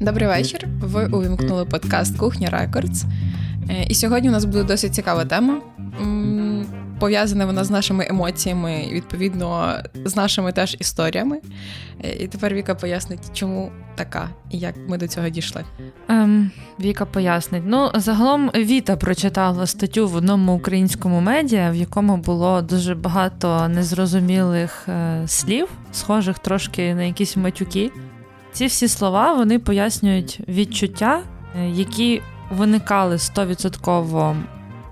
Добрий вечір. Ви увімкнули подкаст «Кухня Рекордс». І сьогодні у нас буде досить цікава тема. Пов'язана вона з нашими емоціями і, відповідно, з нашими теж історіями. І тепер Віка пояснить, чому така і як ми до цього дійшли. Віка пояснить. Загалом Віта прочитала статтю в одному українському медіа, в якому було дуже багато незрозумілих слів, схожих трошки на якісь матюки. Ці всі слова, вони пояснюють відчуття, які виникали 100%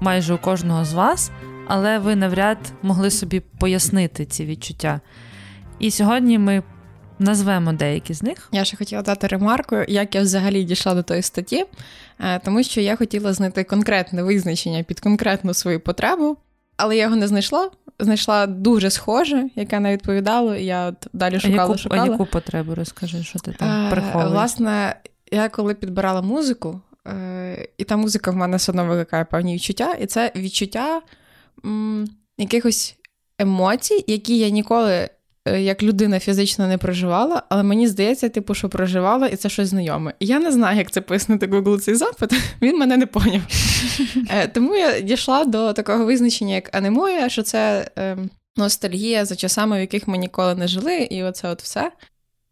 майже у кожного з вас, але ви навряд могли собі пояснити ці відчуття. І сьогодні ми назвемо деякі з них. Я ще хотіла дати ремарку, як я взагалі дійшла до тої статті, тому що я хотіла знайти конкретне визначення під конкретну свою потребу, але я його не знайшла. Знайшла дуже схоже, яке не відповідало, і я от далі шукала. А яку потребу, розкажи, що ти там приховуєш? Власне, я коли підбирала музику, і та музика в мене все одно викликає певні відчуття, і це відчуття якихось емоцій, які я ніколи як людина фізично не проживала, але мені здається, що проживала, і це щось знайоме. І я не знаю, як це пояснити Google цей запит, він мене не поняв. Тому я дійшла до такого визначення, як анемоя, що це ностальгія за часами, в яких ми ніколи не жили, і оце от все.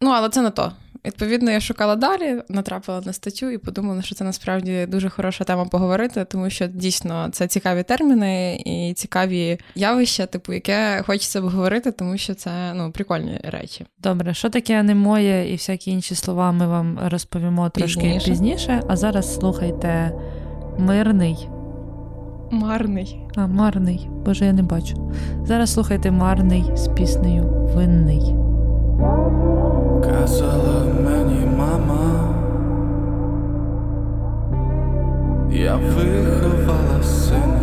Але це не то. Відповідно, я шукала далі, натрапила на статтю і подумала, що це насправді дуже хороша тема поговорити, тому що дійсно це цікаві терміни і цікаві явища, яке хочеться обговорити, тому що це прикольні речі. Добре, що таке анемоя і всякі інші слова ми вам розповімо трошки пізніше, а зараз слухайте «Мирний». «Марний». А, «Марний». Боже, я не бачу. Зараз слухайте «Марний» з піснею «Винний». Казала мені мама, я виховала сина.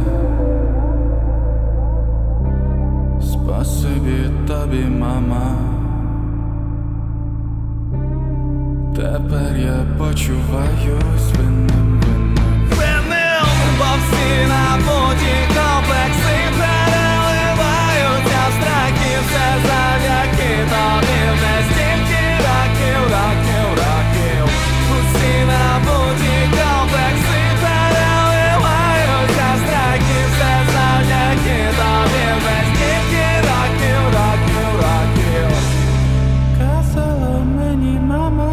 Спасибі тобі, мама. Тепер я почуваюсь винним, винним. Винним, бо всі набуті комплекси переливаються в страхи. Все завдяки тобі в несті. Раків, усі набуті комплекси переливаються страхи, все завдяки тобі без дівки, раків. Казала мені мама,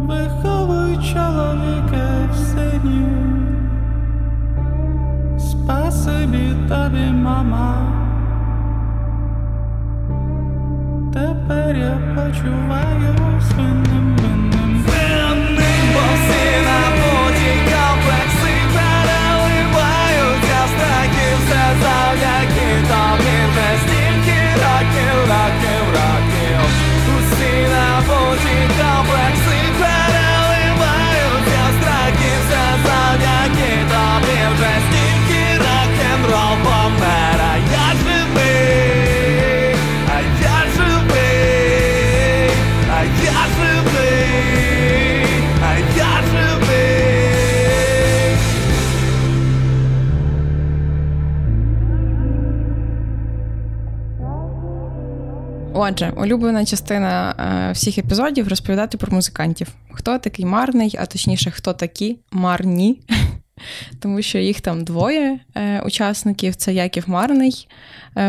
виховуй чоловіка в сині. Спасибі тобі, мама. Тепер я почуваюсь винним, винним, винним, бо всі набуті комплекси переливаються страхи, все завдяки тобі без стільки раків. Усі набуті комплекси переливаються страхи, все завдяки тобі без стільки рок-н-рол помер, а я живий. Отже, улюблена частина всіх епізодів – розповідати про музикантів. Хто такий марний, а точніше, хто такі марні, тому що їх там двоє учасників. Це Яків Марний,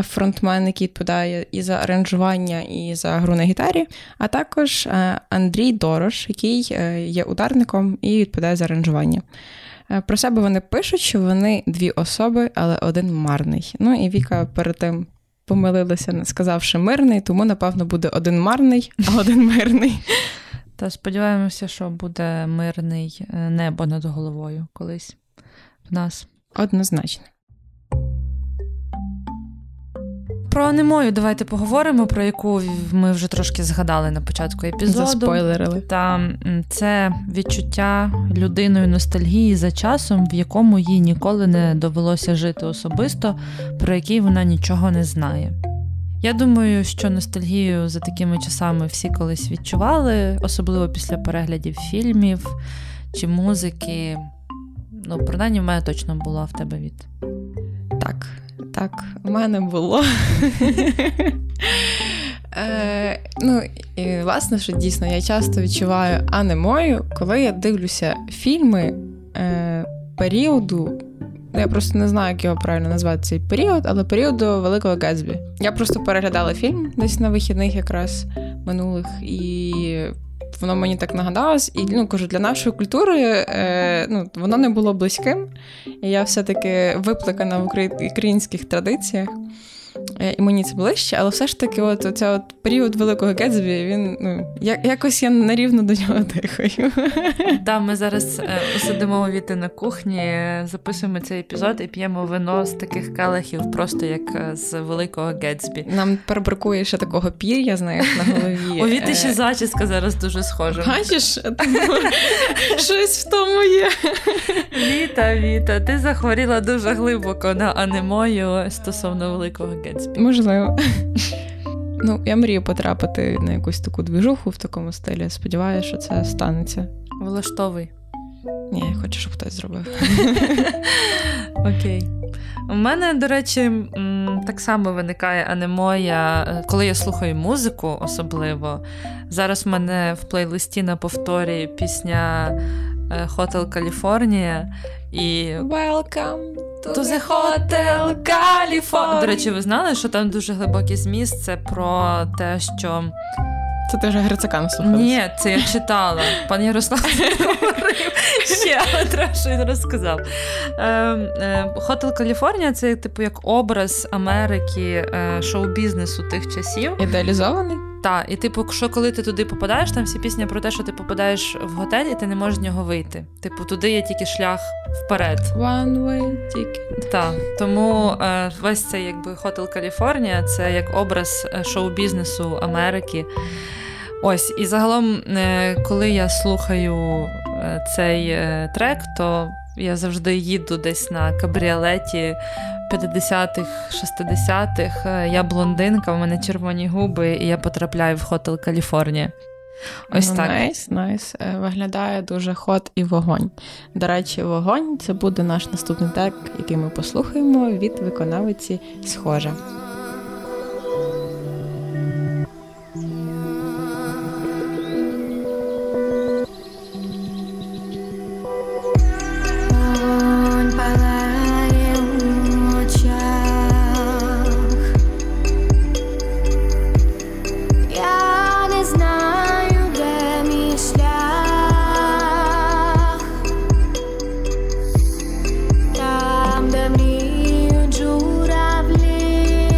фронтмен, який відповідає і за аранжування, і за гру на гітарі, а також Андрій Дорош, який є ударником і відповідає за аранжування. Про себе вони пишуть, що вони дві особи, але один марний. І Віка перед тим помилилася, сказавши «мирний», тому, напевно, буде один марний, а один мирний. Та сподіваємося, що буде мирне небо над головою колись в нас. Однозначно. Про анемою давайте поговоримо, про яку ми вже трошки згадали на початку епізоду. Заспойлерили. Це відчуття людиною ностальгії за часом, в якому їй ніколи не довелося жити особисто, про який вона нічого не знає. Я думаю, що ностальгію за такими часами всі колись відчували, особливо після переглядів фільмів чи музики. Принаймні, в мене точно була, в тебе, Віт. Так. Так, в мене було. Ну, і, власне, що дійсно, я часто відчуваю анемою, коли я дивлюся фільми періоду, я просто не знаю, як його правильно назвати цей період, але періоду Великого Гетсбі. Я просто переглядала фільм десь на вихідних якраз минулих, і воно мені так нагадалось. І, ну, кажу, для нашої культури воно не було близьким, і я все-таки випликана в українських традиціях. І мені це ближче, але все ж таки цей період Великого Гетсбі, він, якось я нерівно до нього дихаю. Так, ми зараз сидимо у Віти на кухні, записуємо цей епізод і п'ємо вино з таких келихів, просто як з Великого Гетсбі. Нам перебракує ще такого пір'я, знаєш, на голові. У Віти ще зачіска зараз дуже схожа. Бачиш? Щось в тому є. Віта, ти захворіла дуже глибоко на анемою стосовно Великого Гетсбі. Можливо. Я мрію потрапити на якусь таку движуху в такому стилі. Сподіваюся, що це станеться. Влаштовуй. Ні, я хочу, щоб хтось зробив. Окей. У мене, до речі, так само виникає анемоя, коли я слухаю музику особливо. Зараз в мене в плейлисті на повторі пісня Hotel California і Welcome to the Hotel California. До речі, ви знали, що там дуже глибокий зміст? Це про те, що... Це ти вже Грицакану слухалася? Ні, це я читала. Пан Ярослав говорив ще, але треба, що він розказав. Hotel California – це типу як образ Америки, шоу-бізнесу тих часів. Ідеалізований? Так, і типу, що коли ти туди попадаєш, там всі пісні про те, що ти попадаєш в готель і ти не можеш з нього вийти. Типу, туди є тільки шлях вперед. One way ticket. Так, тому весь цей якби Hotel California – це як образ шоу-бізнесу Америки. Ось, і загалом, коли я слухаю цей трек, то я завжди їду десь на кабріолеті 50-х, 60-х. Я блондинка, у мене червоні губи, і я потрапляю в Hotel California. Ось так. Найс. Виглядає дуже хот і вогонь. До речі, вогонь – це буде наш наступний трек, який ми послухаємо від виконавиці «Схожа». Там, де мріють журавлі.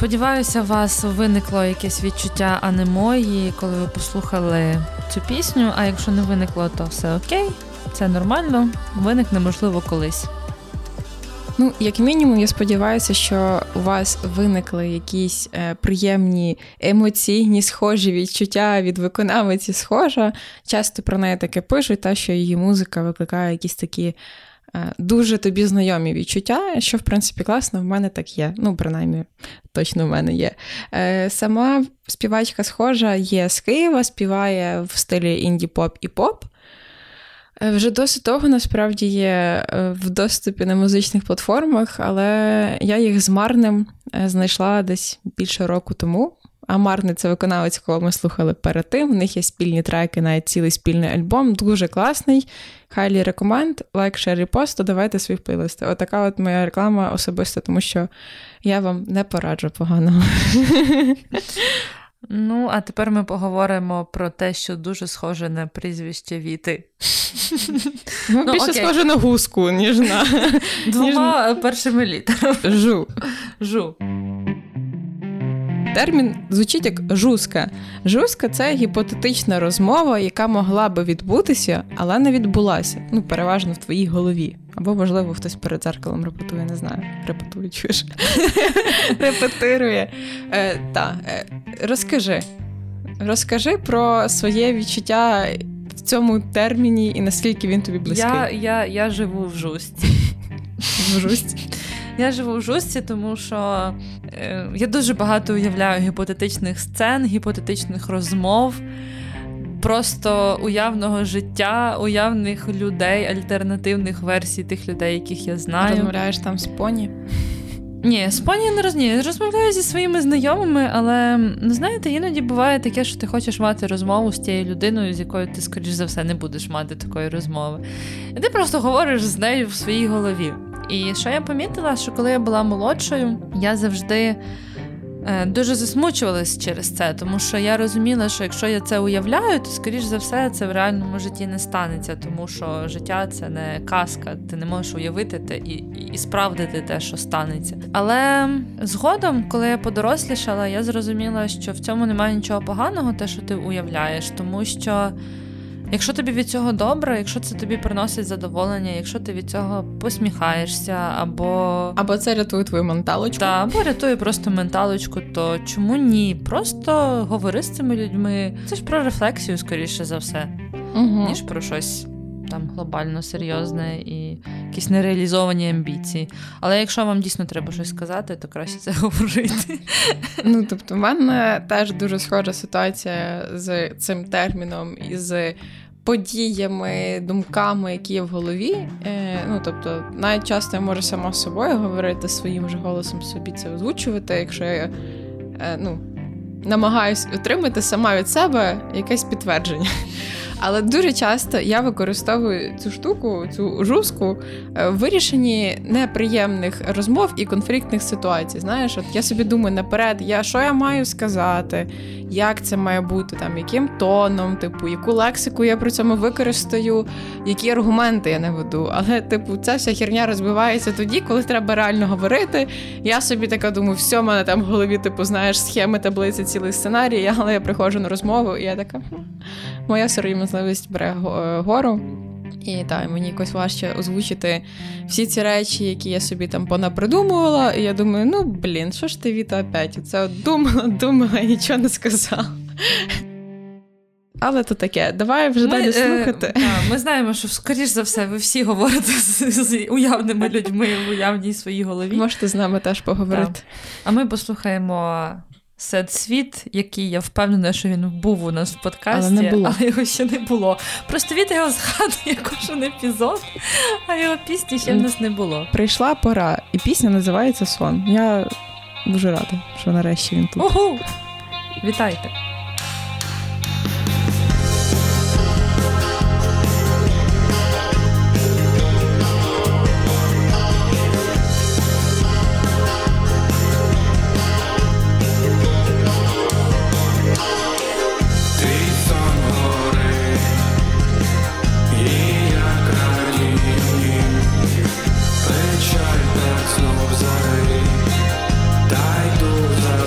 Сподіваюся, у вас виникло якесь відчуття анемої, коли ви послухали цю пісню, а якщо не виникло, то все окей, це нормально, виникне, можливо, колись. Ну, як мінімум, я сподіваюся, що у вас виникли якісь приємні емоційні схожі відчуття від виконавиці «Схожа». Часто про неї таке пишуть, та, що її музика викликає якісь такі дуже тобі знайомі відчуття, що, в принципі, класно, в мене так є. Ну, принаймні, точно в мене є. Сама співачка «Схожа» є з Києва, співає в стилі інді-поп і поп. Вже досить довго, насправді, є в доступі на музичних платформах, але я їх з Марним знайшла десь більше року тому. А Марний – це виконавець, кого ми слухали перед тим. В них є спільні треки, навіть цілий спільний альбом. Дуже класний. Highly recommend. Like, share, repost. Додавайте свої плейлисти. Отака от моя реклама особиста, тому що я вам не пораджу поганого. Ну, а тепер ми поговоримо про те, що дуже схоже на прізвище Віти. Ну, більше схоже на гуску, ніж на... Двома першими літерами. Жу. Термін звучить як «жуска». «Жуска» – це гіпотетична розмова, яка могла би відбутися, але не відбулася. Ну, переважно в твоїй голові. Або, можливо, хтось перед дзеркалом репетує, не знаю. Репетує, чуєш? Репетирує. Розкажи про своє відчуття в цьому терміні і наскільки він тобі близький. Я живу в жусті. В жусті? Я живу в жусті, тому що я дуже багато уявляю гіпотетичних сцен, гіпотетичних розмов, просто уявного життя, уявних людей, альтернативних версій тих людей, яких я знаю. Розмовляєш там з поні? Ні, з поні не розмовляю. Розмовляю зі своїми знайомими, але, ну, знаєте, іноді буває таке, що ти хочеш мати розмову з тією людиною, з якою ти, скоріш за все, не будеш мати такої розмови. І ти просто говориш з нею в своїй голові. І що я помітила, що коли я була молодшою, я завжди дуже засмучувалась через це, тому що я розуміла, що якщо я це уявляю, то, скоріш за все, це в реальному житті не станеться, тому що життя – це не казка, ти не можеш уявити те і справдити те, що станеться. Але згодом, коли я подорослішала, я зрозуміла, що в цьому немає нічого поганого, те, що ти уявляєш, тому що якщо тобі від цього добре, якщо це тобі приносить задоволення, якщо ти від цього посміхаєшся, або це рятує твою менталочку. Так, або рятує просто менталочку, то чому ні? Просто говори з цими людьми. Це ж про рефлексію, скоріше за все, ніж про щось там глобально серйозне і якісь нереалізовані амбіції. Але якщо вам дійсно треба щось сказати, то краще це говорити. Ну, тобто, в мене теж дуже схожа ситуація з цим терміном і з подіями, думками, які є в голові. Ну, тобто, навіть часто я можу сама з собою говорити, своїм же голосом собі це озвучувати, якщо я, намагаюсь отримати сама від себе якесь підтвердження. Але дуже часто я використовую цю штуку, цю жуску в вирішенні неприємних розмов і конфліктних ситуацій. Знаєш, от я собі думаю наперед, що я маю сказати, як це має бути, там, яким тоном, типу, яку лексику я при цьому використаю, які аргументи я наведу. Але, типу, ця вся херня розбивається тоді, коли треба реально говорити. Я собі така думаю, все, в мене там в голові, типу, знаєш, схеми, таблиці, цілий сценарій, але я приходжу на розмову, і я така, моя серйозна можливість бере гору. І так, мені якось важче озвучити всі ці речі, які я собі там понапридумувала. І я думаю, що ж ти, Віта, опять? Це от думала і нічого не сказала. Але то таке. Давай вже далі слухати. Ми знаємо, що, скоріш за все, ви всі говорите з уявними людьми в уявній своїй голові. Можете з нами теж поговорити. Так. А ми послухаємо... SadSvit, який, я впевнена, що він був у нас в подкасті, але його ще не було. Просто Віта його згадує кожен епізод, а його пісні ще в нас не було. Прийшла пора, і пісня називається «Сон». Я дуже рада, що нарешті він тут. Угу! Вітайте! Печаль так знов зари, та йду за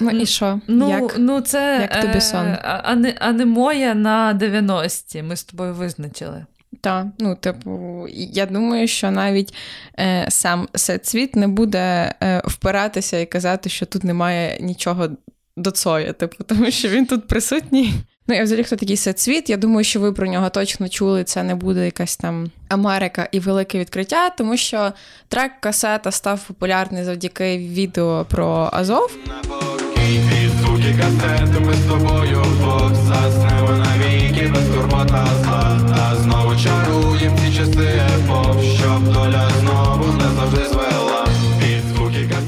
Ну і що? Як тобі сон? Анемоя на 90-ті, ми з тобою визначили. Так, я думаю, що навіть сам SadSvit не буде впиратися і казати, що тут немає нічого до Цоя, тому що він тут присутній. Ну, я взагалі, хто такий SadSvit, я думаю, що ви про нього точно чули, це не буде якась там Америка і велике відкриття, тому що трек-касета став популярний завдяки відео про Азов.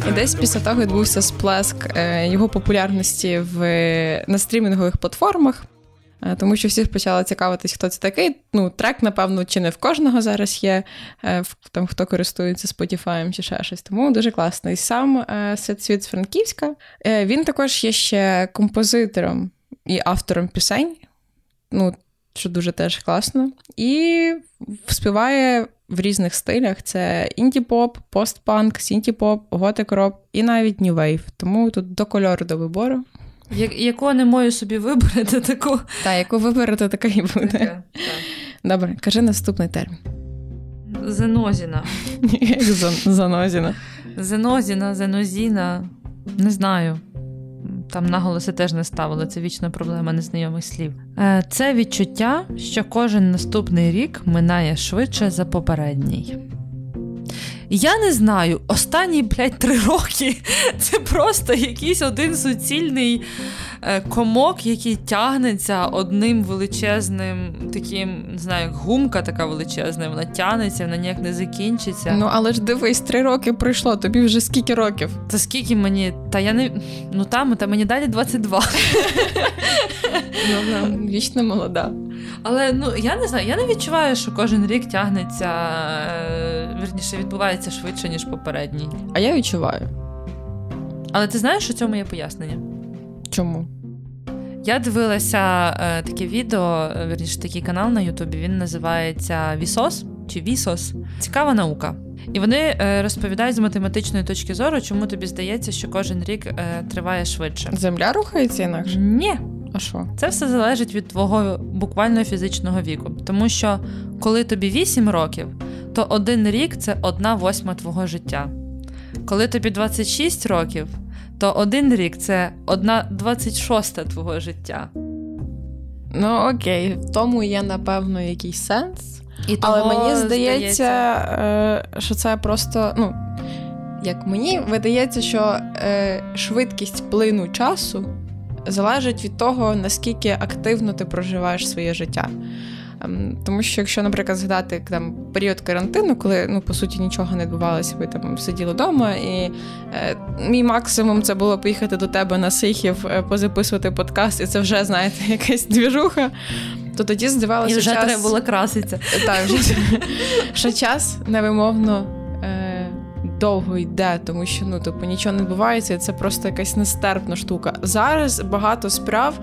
І десь після того відбувся сплеск його популярності на стрімінгових платформах, тому що всі почали цікавитись, хто це такий. Ну, трек, напевно, чи не в кожного зараз є, там, хто користується Spotify чи ще щось. Тому дуже класний. Сам SadSvit з Франківська. Він також є ще композитором і автором пісень, що дуже теж класно. І співає в різних стилях. Це інді-поп, постпанк, сінті-поп, готик-рок і навіть нью-вейв. Тому тут до кольору, до вибору. Яку анемою собі вибрати, таку... Так, яку вибрати, така і буде. Добре, кажи наступний термін. Зенозіна. Як занозіна? Зенозіна, зенозіна. Не знаю. Там наголоси теж не ставили, це вічна проблема незнайомих слів. Це відчуття, що кожен наступний рік минає швидше за попередній. Я не знаю, останні, 3 роки це просто якийсь один суцільний комок, який тягнеться одним величезним таким, не знаю, як гумка така величезна, вона тягнеться, вона ніяк не закінчиться. Ну, але ж дивись, 3 роки пройшло, тобі вже скільки років? Та скільки мені? Та я не... та мені далі 22. Вона вічно молода. Але, я не знаю, я не відчуваю, що кожен рік тягнеться, вірніше, відбувається швидше, ніж попередній. А я відчуваю. Але ти знаєш, що цьому є пояснення? Чому? Я дивилася таке відео, вірніше, такий канал на Ютубі, він називається «Вісос» чи «Вісос». Цікава наука. І вони розповідають з математичної точки зору, чому тобі здається, що кожен рік триває швидше. Земля рухається інакше? Ні. А що? Це все залежить від твого буквально фізичного віку. Тому що, коли тобі 8 років, то один рік – це 1/8 твого життя. Коли тобі 26 років, то один рік – це 1/26 твого життя. Ну, окей. В тому є, напевно, якийсь сенс. Але мені здається, що це просто... як мені видається, що швидкість плину часу залежить від того, наскільки активно ти проживаєш своє життя. Тому що, якщо, наприклад, згадати період карантину, коли, по суті, нічого не відбувалося, ви сиділи вдома, і мій максимум це було поїхати до тебе на Сихів, позаписувати подкаст, і це вже, знаєте, якась двіжуха, то тоді здавалося, що час... І вже треба було краситися. Так, що час невимовно довго йде, тому що, нічого не відбувається, і це просто якась нестерпна штука. Зараз багато справ,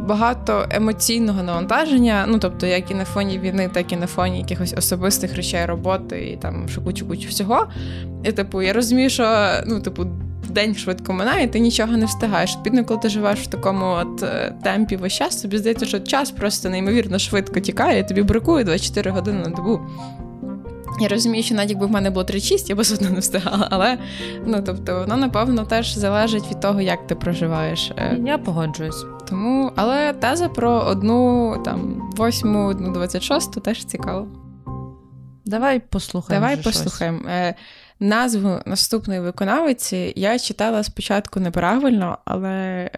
багато емоційного навантаження, як і на фоні війни, так і на фоні якихось особистих речей, роботи і кучу-кучу всього. І, я розумію, що, день швидко минає, і ти нічого не встигаєш. Відповідно, коли ти живеш в такому темпі весь час, тобі здається, що час просто неймовірно швидко тікає, і тобі бракує 24 години на добу. Я розумію, що навіть якби в мене було 36, я б особливо не встигала, але, воно, напевно, теж залежить від того, як ти проживаєш. Я погоджуюсь. Тому, але теза про 1/8, 1/26 теж цікаво. Давай послухаємо. Назву наступної виконавиці я читала спочатку неправильно, але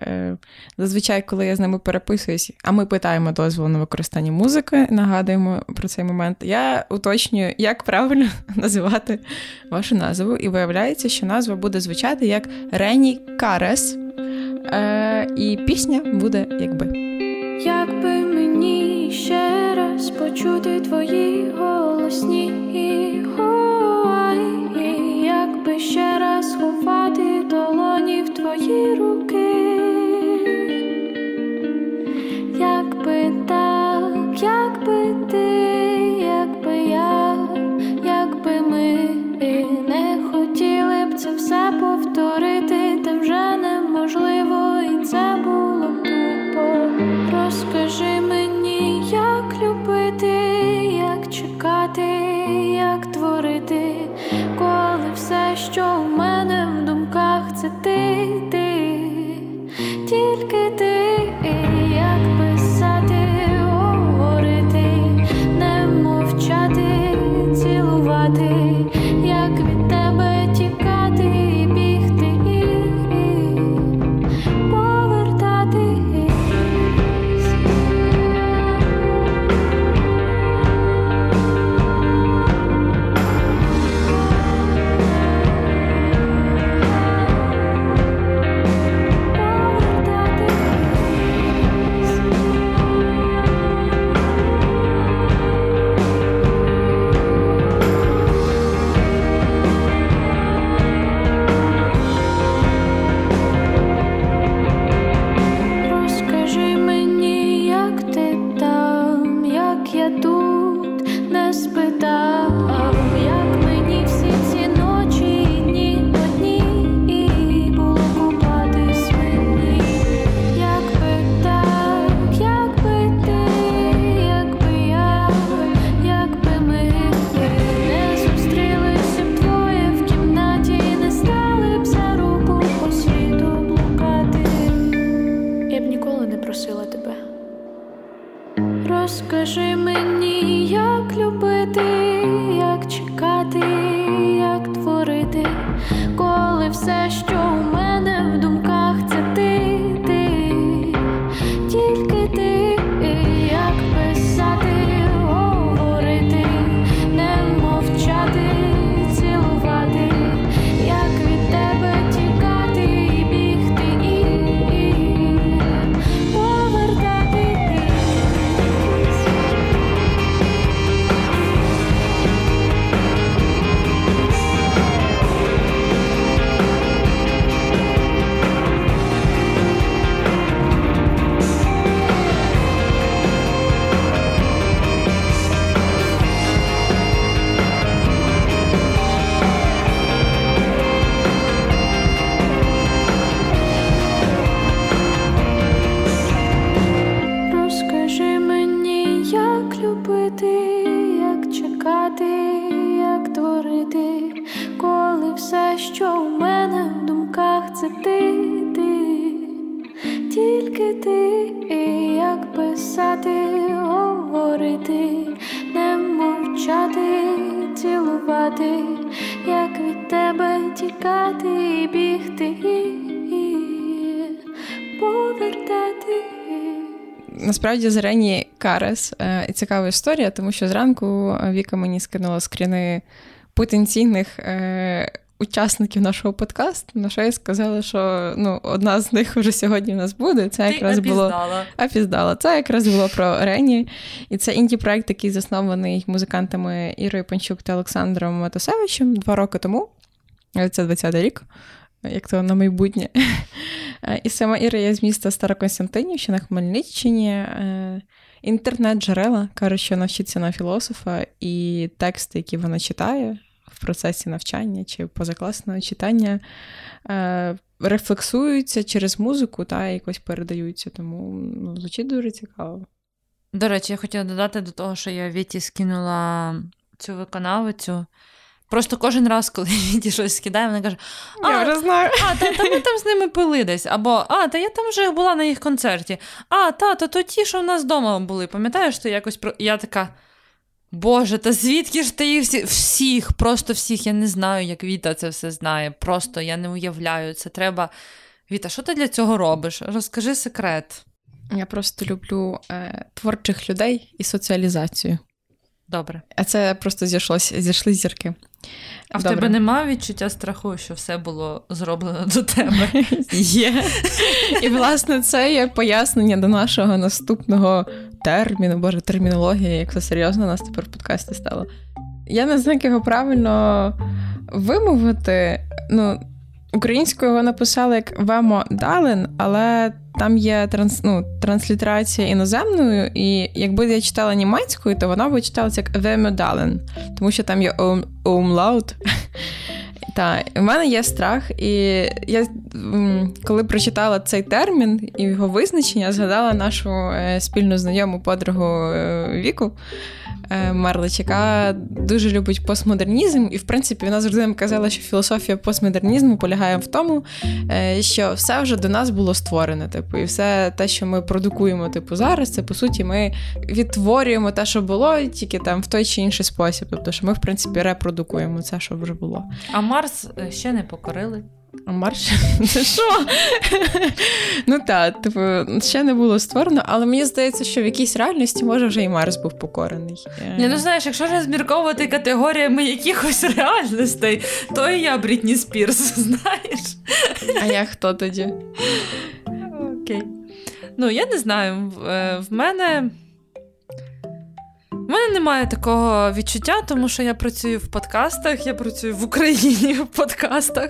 зазвичай, коли я з ними переписуюсь, а ми питаємо дозволу на використання музики, нагадуємо про цей момент, я уточнюю, як правильно називати вашу назву. І виявляється, що назва буде звучати як Рені Карес, і пісня буде «Якби». Якби мені ще раз почути твої голосні якби ще раз сховати долоні в твої руки, якби так, якби ти, якби я, якби ми не хотіли б це все повторити. повторити те вже неможливо, і це було тупо. Розкажи мені, як любити, як чекати, як творити, коли все, що в мене в думках, це ти, ти, тільки ти. Як писати, говорити, не мовчати, цілувати, як від тебе тікати, бігти і повертатись. Розкажи мені, як ти там, як я тут, не спитав, як мені всі ці ночі і дні одні і було купатись мені. Як би ти, як би я, як би ми не зустрілися б двоє в кімнаті, не стали б за руку по світу блукати. Я б ніколи не просила тебе. Розкажи мені, як любити, як чекати, як творити, коли все, що в мене в думках, це ти, ти, тільки ти. Як писати, говорити, не мовчати, цілувати, як від тебе тікати, бігти і повертатись. Розкажи мені, як любити, як чекати, як творити, коли все, що в мене в думках, це ти, ти, тільки ти. Як писати, говорити, не мовчати, цілувати, як від тебе тікати, бігти і повертатись. Насправді з Рені Карес цікава історія, тому що зранку Віка мені скинула скріни потенційних учасників нашого подкасту, на що я сказала, що одна з них вже сьогодні в нас буде. Це якраз опіздала. Це якраз було про Рені. І це інді-проект, який заснований музикантами Ірою Панчук та Олександром Матусевичем 2 роки тому. Це 20-й рік. Як то на майбутнє. І сама Іра є з міста Старокостянтинівщина, Хмельниччині. Інтернет-джерела кажуть, що навчиться на філософа, і тексти, які вона читає в процесі навчання чи позакласного читання, рефлексуються через музику та якось передаються. Тому звучить дуже цікаво. До речі, я хотіла додати до того, що я Віті скинула цю виконавицю. Просто кожен раз, коли Віті щось скидає, вона каже: та ми там з ними пили десь, або та я там вже була на їх концерті, то ті, що в нас вдома були, пам'ятаєш, що якось про... Я така: Боже, та звідки ж ти їх всіх, просто всіх, я не знаю, як Віта це все знає, просто я не уявляю, це треба. Віта, що ти для цього робиш? Розкажи секрет. Я просто люблю творчих людей і соціалізацію. Добре. А це просто зійшли зірки. А Добре. В тебе немає відчуття страху, що все було зроблено до тебе? Є. І, власне, це є пояснення до нашого наступного терміну. Боже, термінологія, як все серйозно у нас тепер в подкасті стало. Я не знаю, як його правильно вимовити. Українською його написали як Vemödalen, але там є транслітерація іноземною, і якби я читала німецькою, то вона б читалася як Vemödalen, тому що там є umlaut. Так, у мене є страх, і я, коли прочитала цей термін і його визначення, згадала нашу спільну знайому подругу Віку Марлич, яка дуже любить постмодернізм, і, в принципі, вона завжди казала, що філософія постмодернізму полягає в тому, що все вже до нас було створене, типу, і все те, що ми продукуємо, типу, зараз, це, по суті, ми відтворюємо те, що було, тільки там в той чи інший спосіб, тобто, що ми, в принципі, репродукуємо це, що вже було. А Марс ще не покорили. А Марс? Що? Ну так, типу, ще не було створено, але мені здається, що в якійсь реальності, може, вже і Марс був покорений. Ну знаєш, якщо розмірковувати категоріями якихось реальностей, то і я Брітні Спірс, знаєш. А я хто тоді? Окей. Ну, я не знаю, в мене немає такого відчуття, тому що я працюю в подкастах, я працюю в Україні в подкастах,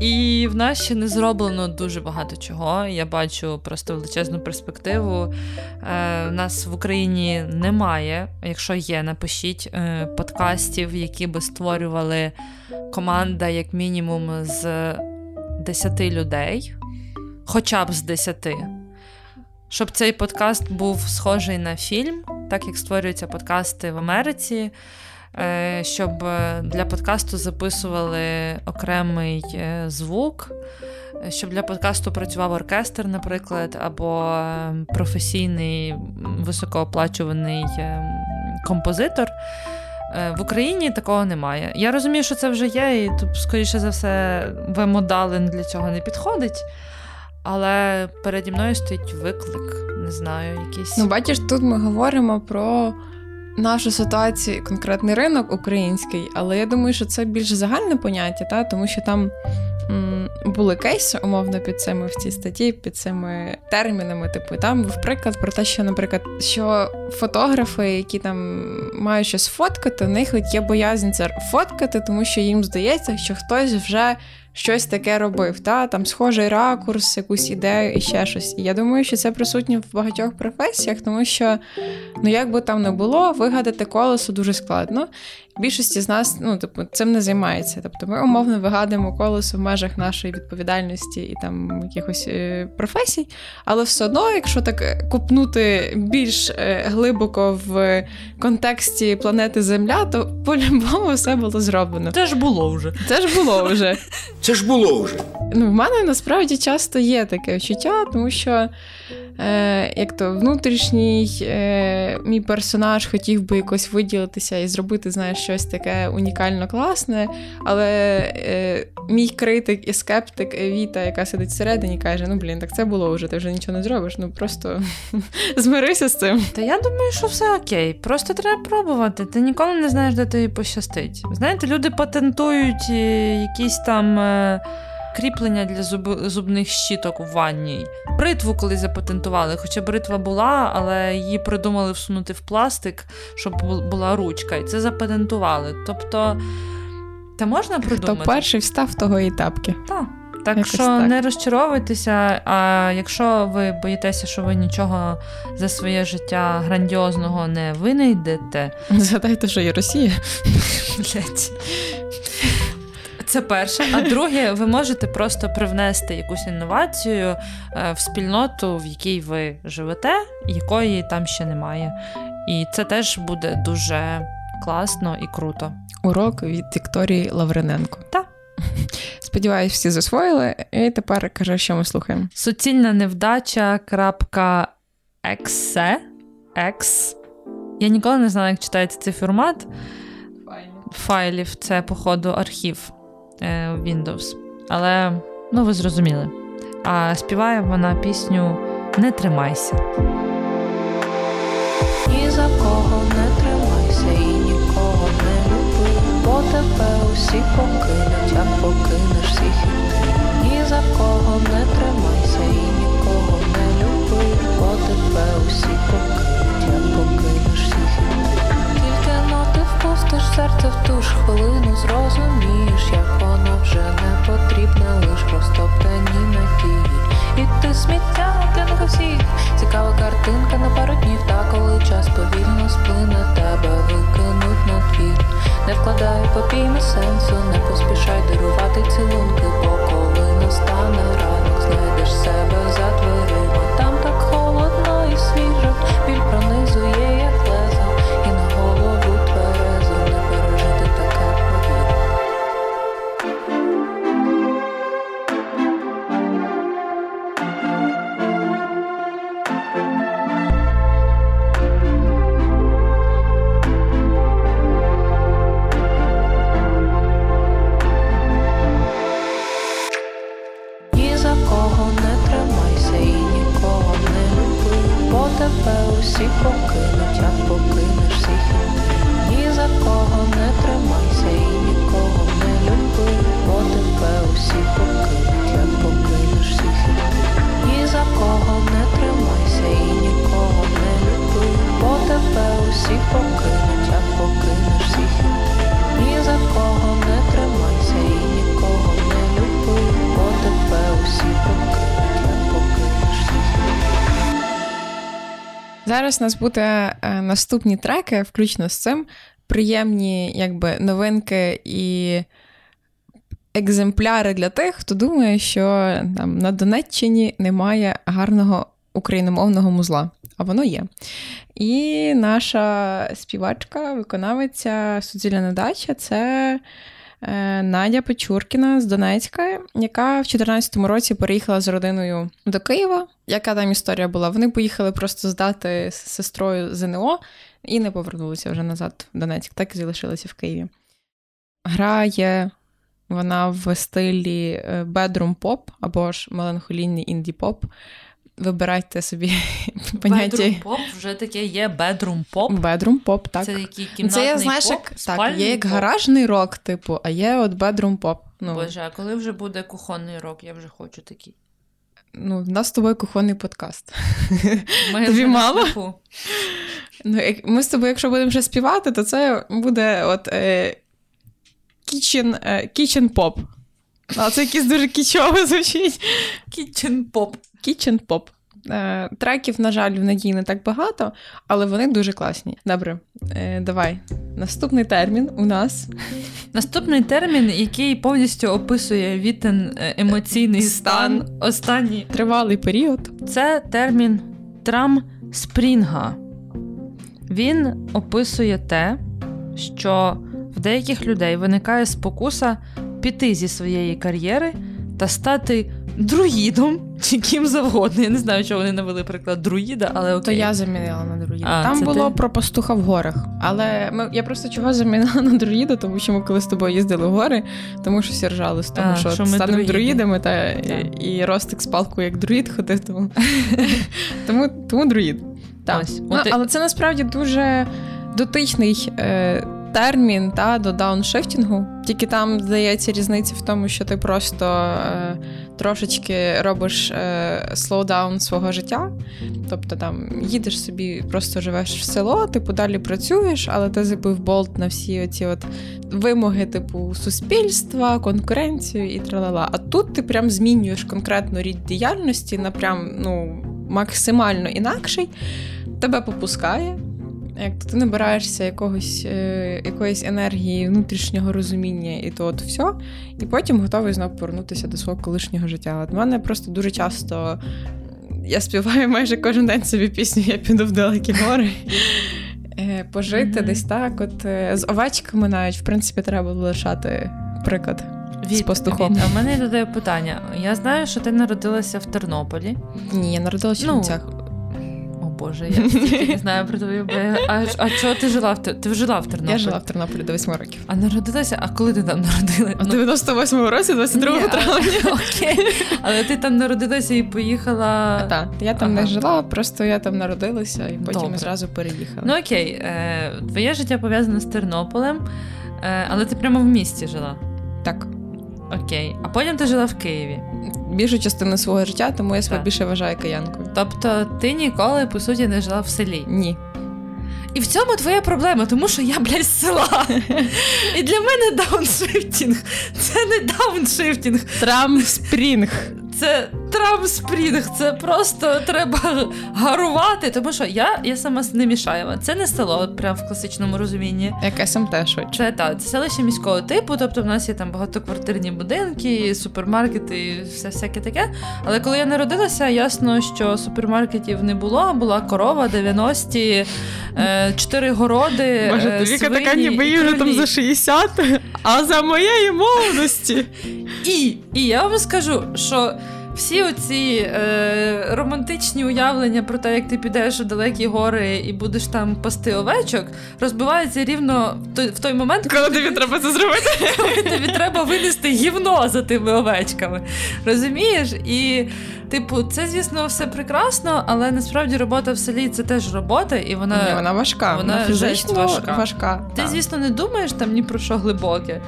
і в нас ще не зроблено дуже багато чого. Я бачу просто величезну перспективу. В нас в Україні немає, якщо є, напишіть, подкастів, які би створювали команда як мінімум з 10 людей, хоча б з 10. Щоб цей подкаст був схожий на фільм, так як створюються подкасти в Америці, щоб для подкасту записували окремий звук, щоб для подкасту працював оркестр, наприклад, або професійний високооплачуваний композитор. В Україні такого немає. Я розумію, що це вже є, і тут, скоріше за все, Vemödalen для цього не підходить. Але переді мною стоїть виклик, не знаю, якийсь... Ну, бачиш, тут ми говоримо про нашу ситуацію, конкретний ринок український, але я думаю, що це більш загальне поняття, та? Тому що там були кейси, умовно, під цими в цій статті, під цими термінами, типу, там був приклад про те, що, наприклад, що фотографи, які там мають щось фоткати, в них є боязнь це фоткати, тому що їм здається, що хтось вже щось таке робив, та? Там схожий ракурс, якусь ідею і ще щось. І я думаю, що це присутнє в багатьох професіях, тому що, ну, як би там не було, вигадати колесо дуже складно. Більшості з нас, ну, типу, цим не займається. Тобто ми, умовно, вигадуємо колесо в межах нашої відповідальності і там якихось професій, але все одно, якщо так копнути більш глибоко в контексті планети Земля, то по-любому все було зроблено. Це ж було вже. Ну, в мене, насправді, часто є таке відчуття, тому що як-то внутрішній мій персонаж хотів би якось виділитися і зробити, знаєш, щось таке унікально класне, але мій критик і скептик Віта, яка сидить всередині, каже, ну, блін, так це було вже, ти вже нічого не зробиш, ну, просто змирися з цим. Та я думаю, що все окей, просто треба пробувати, ти ніколи не знаєш, де тобі пощастить. Знаєте, люди патентують якісь там... кріплення для зубних щіток у ванні. Бритву колись запатентували, хоча бритва була, але її придумали всунути в пластик, щоб була ручка, і це запатентували. Тобто, та можна придумати. Хто перший встав, того і тапки. Так. Так що не розчаровуйтеся, а якщо ви боїтеся, що ви нічого за своє життя грандіозного не винайдете... Згадайте, що є Росія. Блять... Це перше. А друге, ви можете просто привнести якусь інновацію в спільноту, в якій ви живете, якої там ще немає. І це теж буде дуже класно і круто. Урок від Вікторії Лавриненко. Так. Сподіваюсь, всі засвоїли. І тепер кажу, що ми слухаємо. Суцільна невдача.exe. Я ніколи не знала, як читається цей формат. Файлів. Це, походу, архів. Windows. Але, ну, ви зрозуміли. А співає вона пісню «Не тримайся». Ні за кого не тримайся і нікого не люби, бо тебе усі покинуть, а покинеш всіх і ти. Ні за кого не тримайся і нікого не люби, бо тебе усі покинуть, а покинеш всіх і ти. Ти впустиш серце в ту ж хвилину, зрозумієш, як воно вже не потрібне, лиш розтоптані надії. І ти сміття оглянка всіх, цікава картинка на пару днів, та коли час повільно сплине, тебе викинуть на двір. Не вкладай попійми сенсу, не поспішай дорогу. тебе усі покинуть, а покинеш всіх. Ні за кого не тримайся і нікого не люби, бо тебе усі покинуть, а покинеш всіх. Ні за кого не тримайся і нікого не люби, бо тебе усі покинуть, а покинеш всіх. Ні за кого не тримайся і нікого не люби, бо тебе усі покинуть. Зараз у нас буде наступні треки, включно з цим, приємні якби новинки і екземпляри для тих, хто думає, що там на Донеччині немає гарного україномовного музла. А воно є. І наша співачка, виконавиця «Суцільна невдача» – це Надя Печуркіна з Донецька, яка в 2014 році переїхала з родиною до Києва. Яка там історія була? Вони поїхали просто здати з сестрою ЗНО і не повернулися вже назад в Донецьк, так і залишилися в Києві. Грає вона в стилі бедрум-поп або ж меланхолійний інді-поп. Вибирайте собі поняття. Бедрум-поп вже таке є, бедрум-поп. Бедрум-поп, так. Це який кімнатний це, знаєш, поп, як, так, є як поп. Гаражний рок, типу, а є от бедрум-поп. Ну. Боже, а коли вже буде кухонний рок? Я вже хочу такий. Ну, в нас з тобою кухонний подкаст. Тобі мало? Ми з тобою, якщо будемо вже співати, то це буде от кічен-поп. А це якийсь дуже кічово звучить. Кічен-поп. Кічен-поп. Треків, на жаль, в Надії не так багато, але вони дуже класні. Добре, давай. Наступний термін у нас. Наступний термін, який повністю описує Вітин емоційний стан. Останній тривалий період. Це термін трамспрінга. Він описує те, що в деяких людей виникає спокуса піти зі своєї кар'єри та стати друїдом, чи ким завгодно. Я не знаю, чого вони навели приклад друїда, але окей. То я замінила на друїда. Там було про пастуха в горах. Але я просто чого замінила на друїда, тому що ми коли з тобою їздили в гори, тому що всі ржали з того, що станемо друїдами, і Ростик з палкою як друїд ходив, тому друїд. Але це насправді дуже дотичний термін до дауншифтінгу. Тільки там, здається, різниця в тому, що ти просто трошечки робиш слоудаун свого життя. Тобто там їдеш собі, просто живеш в село, ти подалі працюєш, але ти забив болт на всі оці от вимоги типу суспільства, конкуренцію і тралала. А тут ти прям змінюєш конкретно рід діяльності на прям, ну, максимально інакший. Тебе попускає. Як ти набираєшся якоїсь енергії, внутрішнього розуміння і то все, і потім готовий знову повернутися до свого колишнього життя. От мене просто дуже часто, я співаю майже кожен день собі пісню «Я піду в далекі гори», пожити десь так, от з овечками навіть, в принципі, треба було лишати приклад з пастухом. А в мене додає питання. Я знаю, що ти народилася в Тернополі. Ні, я народилася в Чернівцях. Боже, я тільки не знаю про твою бою. А чого ти жила в Тернополі? Ти жила в Тернополі? Я жила в Тернополі до 8 років. А народилася? А коли ти там народилася? В 98-му році, 22 травня. Окей. Але ти там народилася і поїхала... Так, я там не жила, просто я там народилася і потім зразу переїхала. Ну окей, твоє життя пов'язане з Тернополем, але ти прямо в місті жила? Так. Окей. А потім ти жила в Києві? Більшу частину свого життя, тому я себе більше вважаю киянкою. Тобто ти ніколи, по суті, не жила в селі? Ні. І в цьому твоя проблема, тому що я, блядь, з села. І для мене дауншифтінг – це не дауншифтінг. Трамспрінг. Це трамспрінг. Це просто треба гарувати, тому що я сама з Немішаєва. Це не село, прям в класичному розумінні. Як СМТ швидше. Це селище міського типу, тобто в нас є там багатоквартирні будинки, супермаркети і всяке таке. Але коли я народилася, ясно, що супермаркетів не було. Була корова, 90-ті, 4 городи, Боже, свині. Боже, Віка така ніби їй там за 60, а за моєї молодості. І я вам скажу, що всі оці романтичні уявлення про те, як ти підеш у далекі гори і будеш там пасти овечок, розбиваються рівно в той момент, коли тобі треба це зробити. Коли тобі треба винести гівно за тими овечками. Розумієш? І Типу, це, звісно, все прекрасно, але насправді робота в селі – це теж робота, і вона... Ні, вона важка, вона фізично важка. Ти, звісно, не думаєш там ні про що глибоке,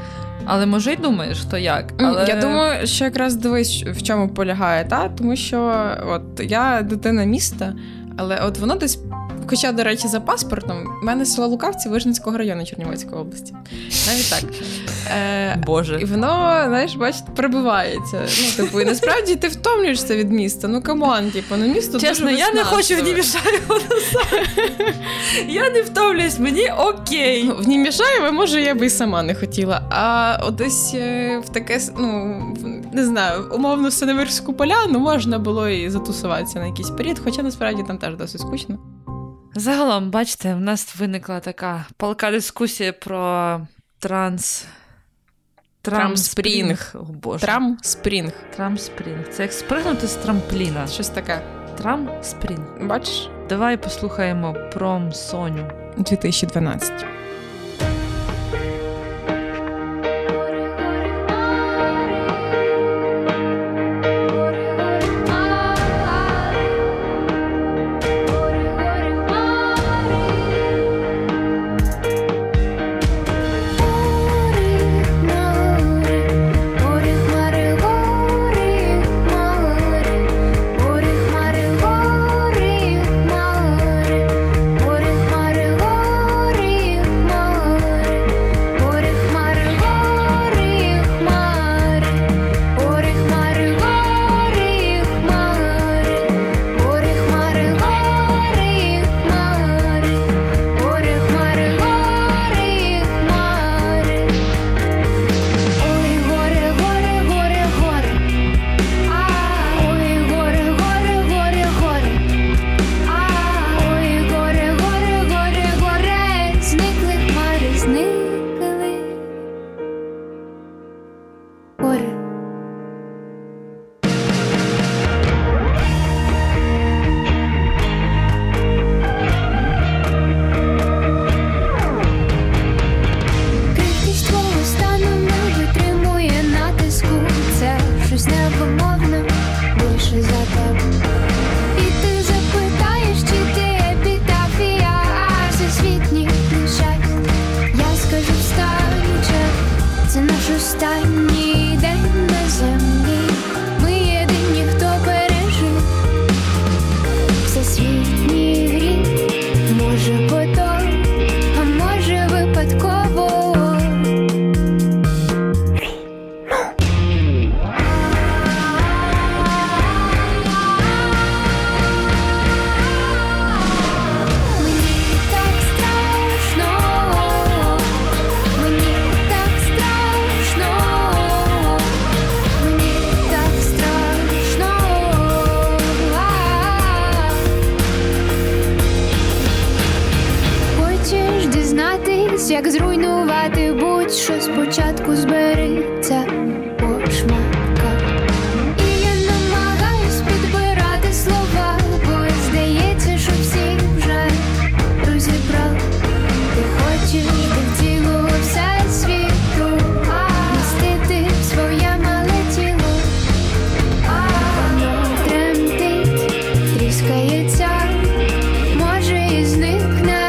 але, може, й думаєш, хто як. Але... Я думаю, що якраз дивись, в чому полягає, та? Тому що от я дитина міста, але от воно десь... Хоча, до речі, за паспортом, в мене з села Лукавці Вижницького району Чернівецької області. Навіть так. Боже. І воно, знаєш, бачите, прибивається. Ну, типу, і насправді ти втомлюєшся від міста. Ну, камон, типу, ну місто дуже виснажливе. Чесно, я не хочу в Німішаєво. Я не втомлююсь, мені окей. Ну, в Німішаєво, може, я би і сама не хотіла. А от десь в таке, ну, не знаю, умовно в Синевирську поляну можна було і затусуватися на якийсь період, хоча насправді там теж досить скучно. Загалом, бачите, в нас виникла така палка дискусія про трамспрінг. Трамспрінг. Це як спригнути з трампліна. Щось таке. Трамспрінг. Бачиш? Давай послухаємо про Соню. 2012. Як зруйнувати будь-що, спочатку збери це по шматках. І я намагаюсь підбирати слова, бо здається, що всі вже розібрали. Ти хочеш до цілого всесвіту містити в своє мале тіло. Воно тремтить, тріскається, може і зникне.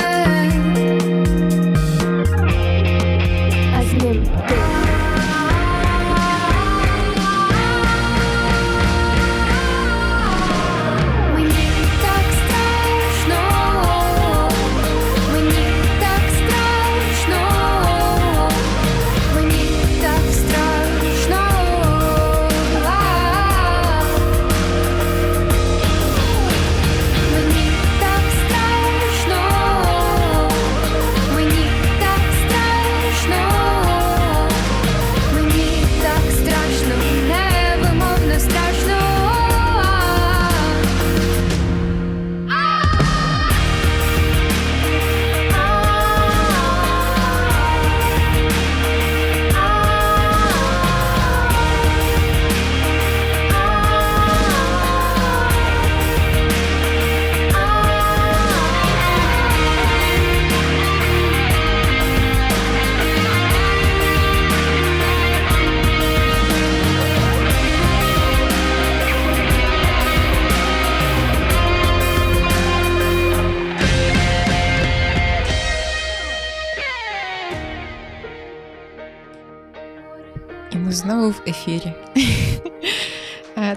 знову в ефірі.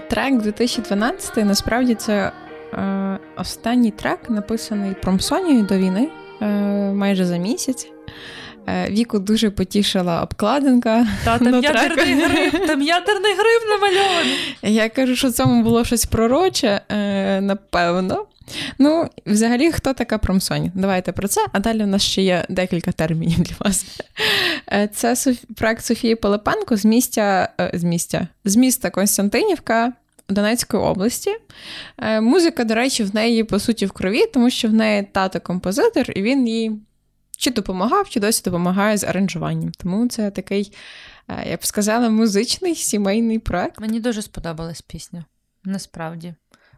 Трек 2012, насправді, це останній трек, написаний Промсонією до війни майже за місяць. Віку дуже потішила обкладинка. Там ядерний гриб намальований. Я кажу, що в цьому було щось пророче, напевно. Ну, взагалі, хто така Промсонь? Давайте про це, а далі в нас ще є декілька термінів для вас. Це проект Софії Полепенко з міста Константинівка Донецької області. Музика, до речі, в неї, по суті, в крові, тому що в неї тато композитор, і він їй чи допомагав, чи досі допомагає з аранжуванням. Тому це такий, я б сказала, музичний сімейний проект. Мені дуже сподобалась пісня, насправді.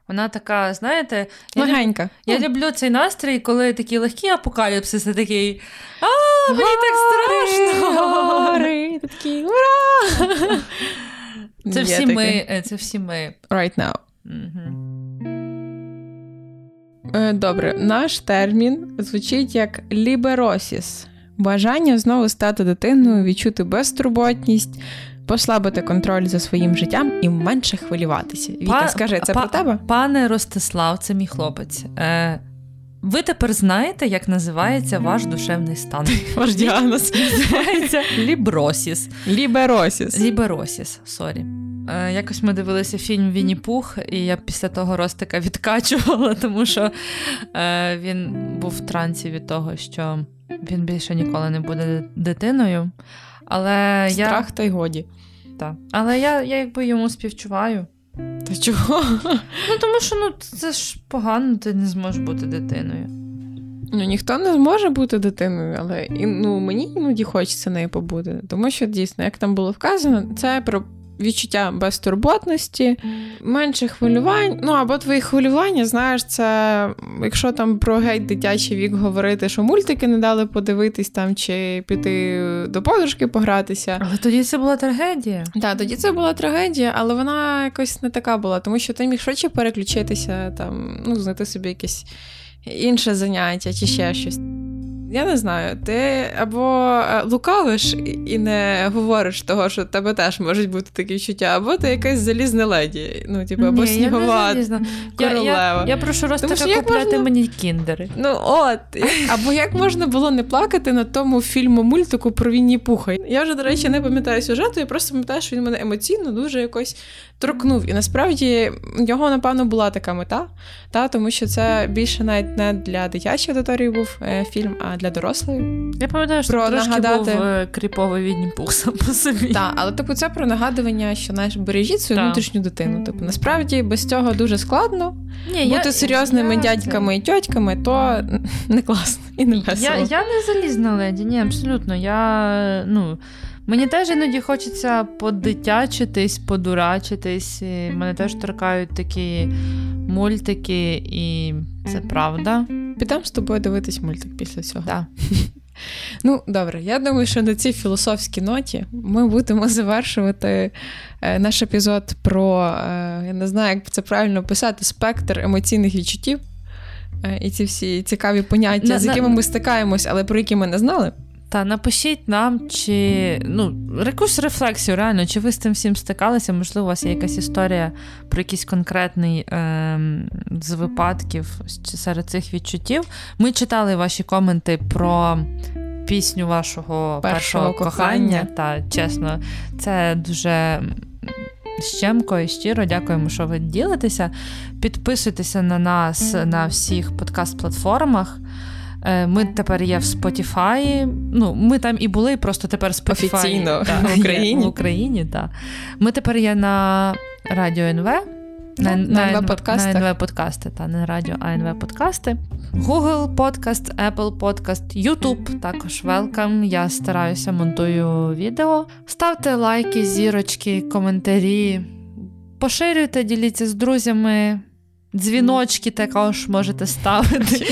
Вона така, знаєте, легенька. Я люблю цей настрій, коли такі легкі апокаліпсиси, такий, мені так страшно! Гори! Такий, ура! Це всі ми, Right now. Добре, наш термін звучить як liberosis. Бажання знову стати дитиною, відчути безтурботність, послабити контроль за своїм життям і менше хвилюватися. Віта, скажи, це про тебе? Пане Ростислав, це мій хлопець. Ви тепер знаєте, як називається ваш душевний стан. Ваш діагноз. Називається лібросіс. Ліберосіс, сорі. Якось ми дивилися фільм «Вінні-Пух», і я після того Ростика відкачувала, тому що він був в трансі від того, що він більше ніколи не буде дитиною. Але страх та й годі. Так. Але я якби йому співчуваю. Та чого? Тому що це ж погано, ти не зможеш бути дитиною. Ніхто не зможе бути дитиною, але мені іноді хочеться нею побути. Тому що, дійсно, як там було вказано, це про відчуття безтурботності, менше хвилювань. Або твої хвилювання, знаєш, це якщо там про геть дитячий вік говорити, що мультики не дали подивитись там, чи піти до подружки погратися. Але тоді це була трагедія. Так, тоді це була трагедія, але вона якось не така була, тому що ти міг швидше переключитися, там, знайти собі якесь інше заняття чи ще щось. Я не знаю, ти або лукавиш і не говориш того, що в тебе теж можуть бути такі відчуття, або ти якась залізна леді, або снігова королева. Я прошу Ростика купляти мені кіндери. Або як можна було не плакати на тому фільму-мультику про Вінні-Пуха? Я вже, до речі, не пам'ятаю сюжету, я просто пам'ятаю, що він мене емоційно дуже якось торкнув. І насправді його, напевно, була така мета, тому що це більше навіть не для дитячої аудиторії був фільм, а для дорослої. Я пам'ятаю, що трошки був кріповий Вінні-Пух сам по собі. Так, але це про нагадування, що бережіть свою внутрішню дитину. Насправді без цього дуже складно. Бути серйозними дядьками і тьотьками, то не класно і не весело. Я не залізна леді, ні, абсолютно. Мені теж іноді хочеться подитячитись, подурачитись. Мене теж торкають такі мультики, і це правда. Підемо з тобою дивитись мультик після цього. Так. Добре, я думаю, що на цій філософській ноті ми будемо завершувати наш епізод про, я не знаю, як це правильно писати, спектр емоційних відчуттів і ці всі цікаві поняття, з якими ми стикаємось, але про які ми не знали. Та напишіть нам, чи якусь рефлексію реально, чи ви з цим всім стикалися, можливо, у вас є якась історія про якийсь конкретний з випадків серед цих відчуттів. Ми читали ваші коменти про пісню вашого першого кохання. Та, чесно, це дуже щемко і щиро. Дякуємо, що ви ділитеся. Підписуйтеся на нас на всіх подкаст-платформах. Ми тепер є в Spotify. Ми там і були, просто тепер Spotify офіційно в Україні. В Україні, так. Ми тепер є на Радіо НВ. На НВ подкасти, та не радіо, а НВ подкасти. Google подкаст, Apple подкаст, YouTube також welcome. Я стараюся, монтую відео. Ставте лайки, зірочки, коментарі. Поширюйте, діліться з друзями. Дзвіночки також можете ставити.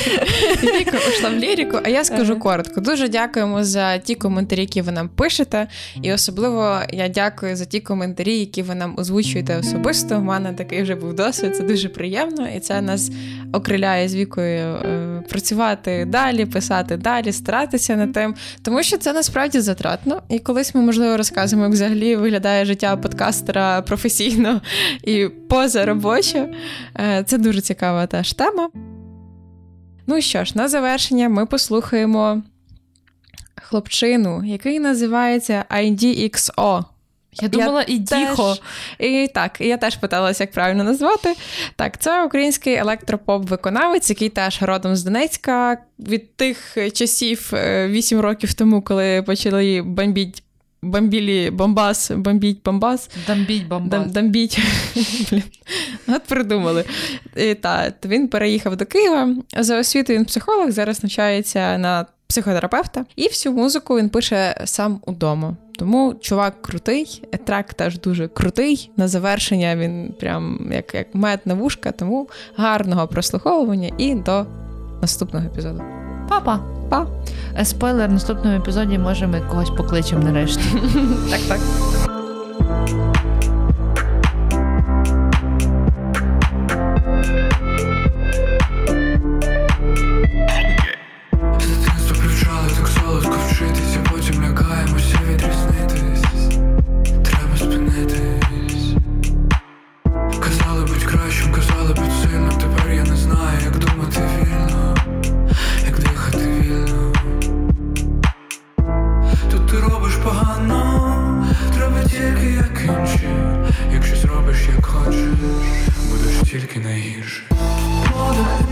Віка пішла в лірику, а я скажу коротко. Дуже дякуємо за ті коментарі, які ви нам пишете. І особливо я дякую за ті коментарі, які ви нам озвучуєте особисто. У мене такий вже був досвід, це дуже приємно. І це нас окриляє з Вікою працювати далі, писати далі, старатися над тим, тому що це насправді затратно. І колись ми, можливо, розказуємо, як взагалі виглядає життя подкастера професійно і позаробоче. Це дуже цікава теж тема. Ну що ж, на завершення ми послухаємо хлопчину, який називається IDXO. Я думала, і Діхо. І так, я теж питалася, як правильно назвати. Так, це український електропоп-виконавець, який теж родом з Донецька. Від тих часів 8 років тому, коли почали бомбіть Бомбас. Блін, от придумали. Так, він переїхав до Києва. За освітою він психолог, зараз навчається на психотерапевта. І всю музику він пише сам удома. Тому чувак крутий, трек теж дуже крутий. На завершення він прям як мед на вушка. Тому гарного прослуховування і до наступного епізоду. Па-па! Па! Спойлер, в наступному епізоді, може, ми когось покличемо нарешті. Так. Тільки найгірше.